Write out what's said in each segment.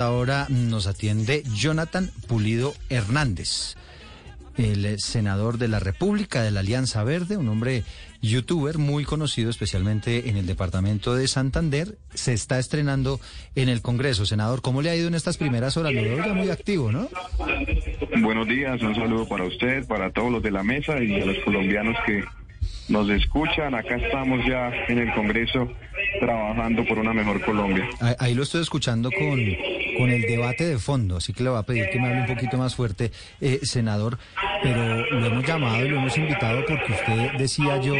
Ahora nos atiende Jonathan Pulido Hernández, el senador de la República de la Alianza Verde, un hombre youtuber muy conocido, especialmente en el departamento de Santander. Se está estrenando en el Congreso. Senador, ¿cómo le ha ido en estas primeras horas? Lo veo ya muy activo, ¿no? Buenos días, un saludo para usted, para todos los de la mesa y a los colombianos que nos escuchan. Acá estamos ya en el Congreso trabajando por una mejor Colombia. Ahí lo estoy escuchando con el debate de fondo, así que le voy a pedir que me hable un poquito más fuerte, senador, pero lo hemos llamado y lo hemos invitado porque usted, decía yo,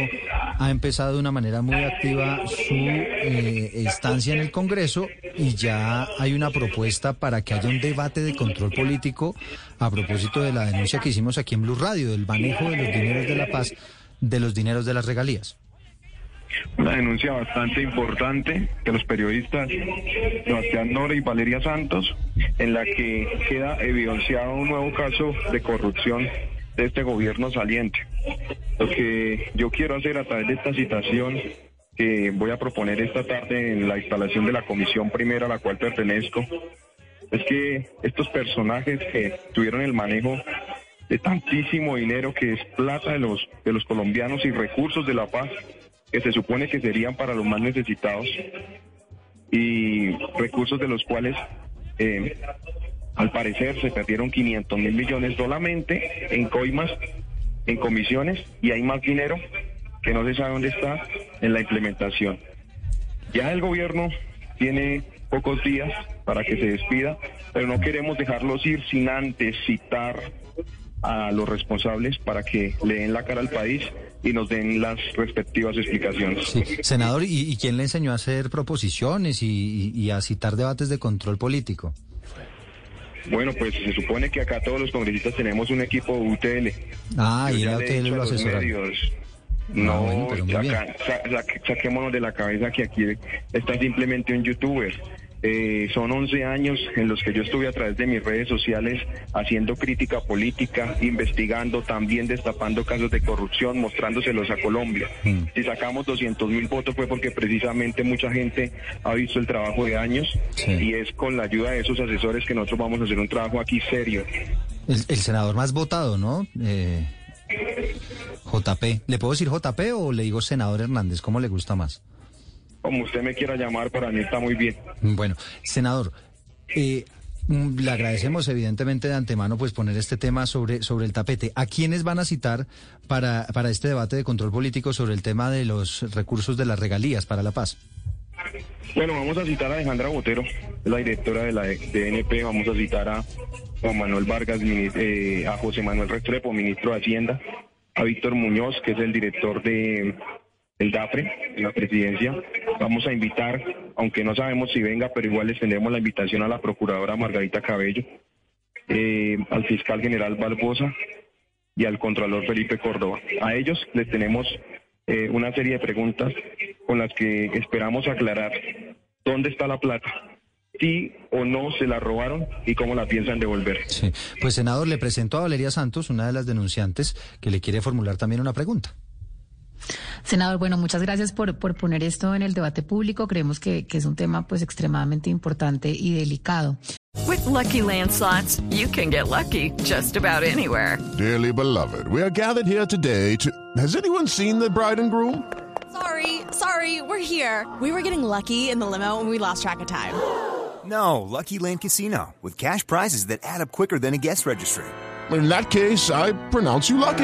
ha empezado de una manera muy activa su estancia en el Congreso y ya hay una propuesta para que haya un debate de control político a propósito de la denuncia que hicimos aquí en Blue Radio, del manejo de los dineros de la paz, de los dineros de las regalías. Una denuncia bastante importante de los periodistas Sebastián Nore y Valeria Santos, en la que queda evidenciado un nuevo caso de corrupción de este gobierno saliente. Lo que yo quiero hacer a través de esta citación que voy a proponer esta tarde en la instalación de la comisión primera a la cual pertenezco, es que estos personajes que tuvieron el manejo de tantísimo dinero que es plata de los colombianos y recursos de la paz, que se supone que serían para los más necesitados, y recursos de los cuales al parecer se perdieron 500.000 millones solamente en coimas, en comisiones, y hay más dinero que no se sabe dónde está en la implementación. Ya el gobierno tiene pocos días para que se despida, pero no queremos dejarlos ir sin antes citar a los responsables para que le den la cara al país y nos den las respectivas explicaciones. Sí. Senador, ¿y quién le enseñó a hacer proposiciones y a citar debates de control político? Bueno, pues se supone que acá todos los congresistas tenemos un equipo UTL. Ah, y la UTL lo asesora. No, bueno, pero acá, saquémonos de la cabeza que aquí está simplemente un youtuber. Son 11 años en los que yo estuve a través de mis redes sociales haciendo crítica política, investigando, también destapando casos de corrupción, mostrándoselos a Colombia. Si sacamos 200.000 votos fue porque precisamente mucha gente ha visto el trabajo de años, y es con la ayuda de esos asesores que nosotros vamos a hacer un trabajo aquí serio. El senador más votado, ¿no? JP. ¿Le puedo decir JP o le digo senador Hernández? ¿Cómo le gusta más? Como usted me quiera llamar, para mí está muy bien. Bueno, senador, le agradecemos evidentemente de antemano pues poner este tema sobre el tapete. ¿A quiénes van a citar para este debate de control político sobre el tema de los recursos de las regalías para la paz? Bueno, vamos a citar a Alejandra Botero, la directora de la DNP. Vamos a citar a Juan Manuel Vargas, a José Manuel Restrepo, ministro de Hacienda, a Víctor Muñoz, que es el director de el DAFRE, la presidencia. Vamos a invitar, aunque no sabemos si venga, pero igual les tendremos la invitación a la procuradora Margarita Cabello, al fiscal general Barbosa y al contralor Felipe Córdoba. A ellos les tenemos una serie de preguntas con las que esperamos aclarar dónde está la plata, si o no se la robaron y cómo la piensan devolver. Sí. Pues, senador, le presento a Valeria Santos, una de las denunciantes, que le quiere formular también una pregunta. Senador, bueno, muchas gracias por poner esto en el debate público. Creemos que es un tema pues extremadamente importante y delicado. With Lucky Land Slots, you can get lucky just about anywhere. Dearly beloved, we are gathered here today to... Has anyone seen the bride and groom? Sorry, we're here. We were getting lucky in the limo and we lost track of time. No, Lucky Land Casino, with cash prizes that add up quicker than a guest registry. In that case, I pronounce you lucky.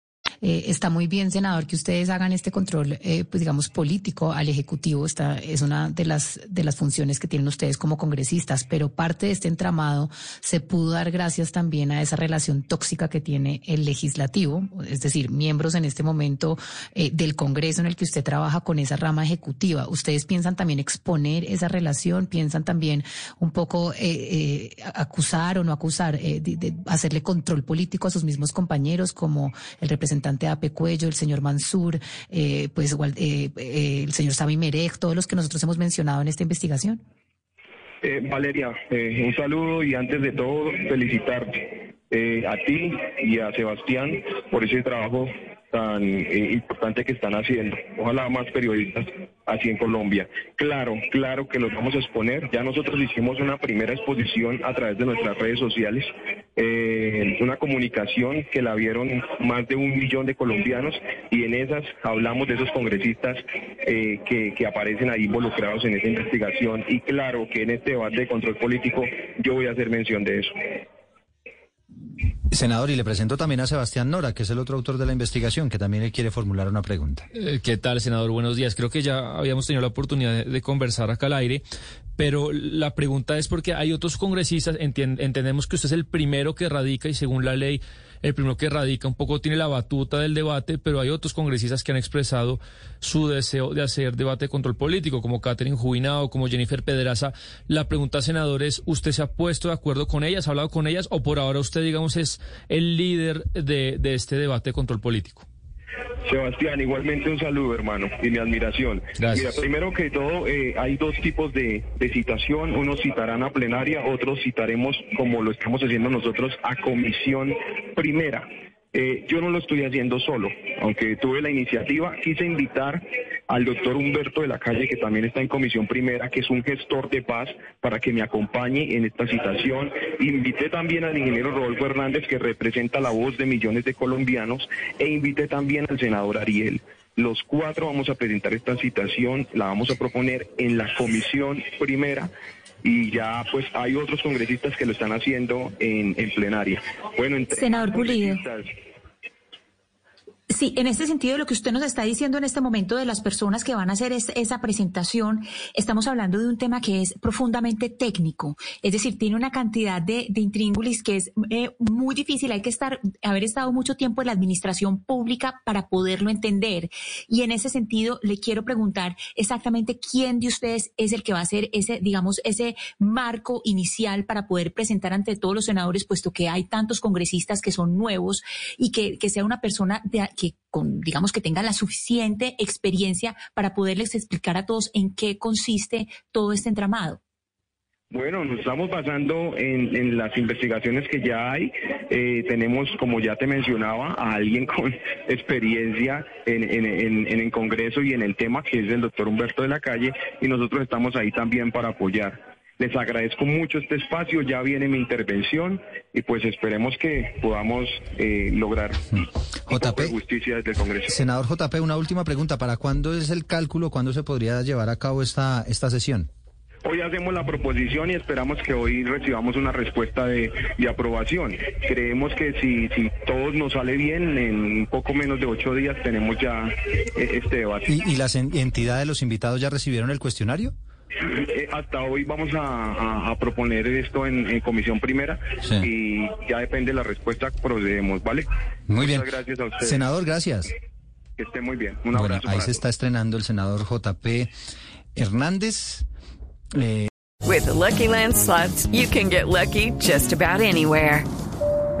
Está muy bien, senador, que ustedes hagan este control, pues digamos, político al Ejecutivo. Esta es una de las funciones que tienen ustedes como congresistas, pero parte de este entramado se pudo dar gracias también a esa relación tóxica que tiene el Legislativo, es decir, miembros en este momento del Congreso en el que usted trabaja con esa rama ejecutiva. ¿Ustedes piensan también exponer esa relación? ¿Piensan también un poco acusar o no acusar, de hacerle control político a sus mismos compañeros, como el representante de AP Cuello, el señor Mansur, pues igual, el señor Sami Merec, todos los que nosotros hemos mencionado en esta investigación? Valeria, un saludo y antes de todo felicitarte a ti y a Sebastián por ese trabajo tan importante que están haciendo. Ojalá más periodistas así en Colombia. Claro que los vamos a exponer. Ya nosotros hicimos una primera exposición a través de nuestras redes sociales, una comunicación que la vieron más de 1 millón de colombianos, y en esas hablamos de esos congresistas que aparecen ahí involucrados en esta investigación, y claro que en este debate de control político yo voy a hacer mención de eso. Senador, y le presento también a Sebastián Nora, que es el otro autor de la investigación, que también le quiere formular una pregunta. ¿Qué tal, senador? Buenos días. Creo que ya habíamos tenido la oportunidad de conversar acá al aire, pero la pregunta es porque hay otros congresistas. Entendemos que usted es el primero que radica, y según la ley, el primero que radica un poco tiene la batuta del debate, pero hay otros congresistas que han expresado su deseo de hacer debate de control político, como Katherine Juvinao, como Jennifer Pedraza. La pregunta, senador, es, ¿usted se ha puesto de acuerdo con ellas, ha hablado con ellas, o por ahora usted, digamos, es el líder de este debate de control político? Sebastián, igualmente un saludo, hermano, y mi admiración. Gracias. Mira, primero que todo, hay dos tipos de citación. Unos citarán a plenaria, otros citaremos, como lo estamos haciendo nosotros, a comisión primera. Yo no lo estoy haciendo solo, aunque tuve la iniciativa. Quise invitar al doctor Humberto de la Calle, que también está en comisión primera, que es un gestor de paz, para que me acompañe en esta citación. Invité también al ingeniero Rodolfo Hernández, que representa la voz de millones de colombianos, e invité también al senador Ariel. Los cuatro vamos a presentar esta citación, la vamos a proponer en la comisión primera, y ya pues hay otros congresistas que lo están haciendo en plenaria. Bueno, senador Pulido. Sí, en este sentido, lo que usted nos está diciendo en este momento de las personas que van a hacer esa presentación, estamos hablando de un tema que es profundamente técnico, es decir, tiene una cantidad de intríngulis que es muy difícil. Hay que haber estado mucho tiempo en la administración pública para poderlo entender, y en ese sentido le quiero preguntar exactamente quién de ustedes es el que va a hacer ese, digamos, ese marco inicial para poder presentar ante todos los senadores, puesto que hay tantos congresistas que son nuevos, y que sea una persona que digamos, que tenga la suficiente experiencia para poderles explicar a todos en qué consiste todo este entramado. Bueno, nos estamos basando en las investigaciones que ya hay. Tenemos, como ya te mencionaba, a alguien con experiencia en el Congreso y en el tema, que es el doctor Humberto de la Calle, y nosotros estamos ahí también para apoyar. Les agradezco mucho este espacio, ya viene mi intervención, y pues esperemos que podamos lograr JP, justicia desde el Congreso. Senador JP, una última pregunta, ¿para cuándo es el cálculo? ¿Cuándo se podría llevar a cabo esta sesión? Hoy hacemos la proposición y esperamos que hoy recibamos una respuesta de aprobación. Creemos que si todo nos sale bien, en poco menos de 8 días tenemos ya este debate. ¿Y las entidades, los invitados, ya recibieron el cuestionario? Hasta hoy vamos a proponer esto en comisión primera, sí. Y ya depende de la respuesta, procedemos, ¿vale? Muy bien. Muchas gracias a usted. Senador, gracias. Que esté muy bien. Un abrazo. Bueno, ahí se está estrenando el senador JP Hernández. With the Lucky Land Slots, you can get lucky just about anywhere.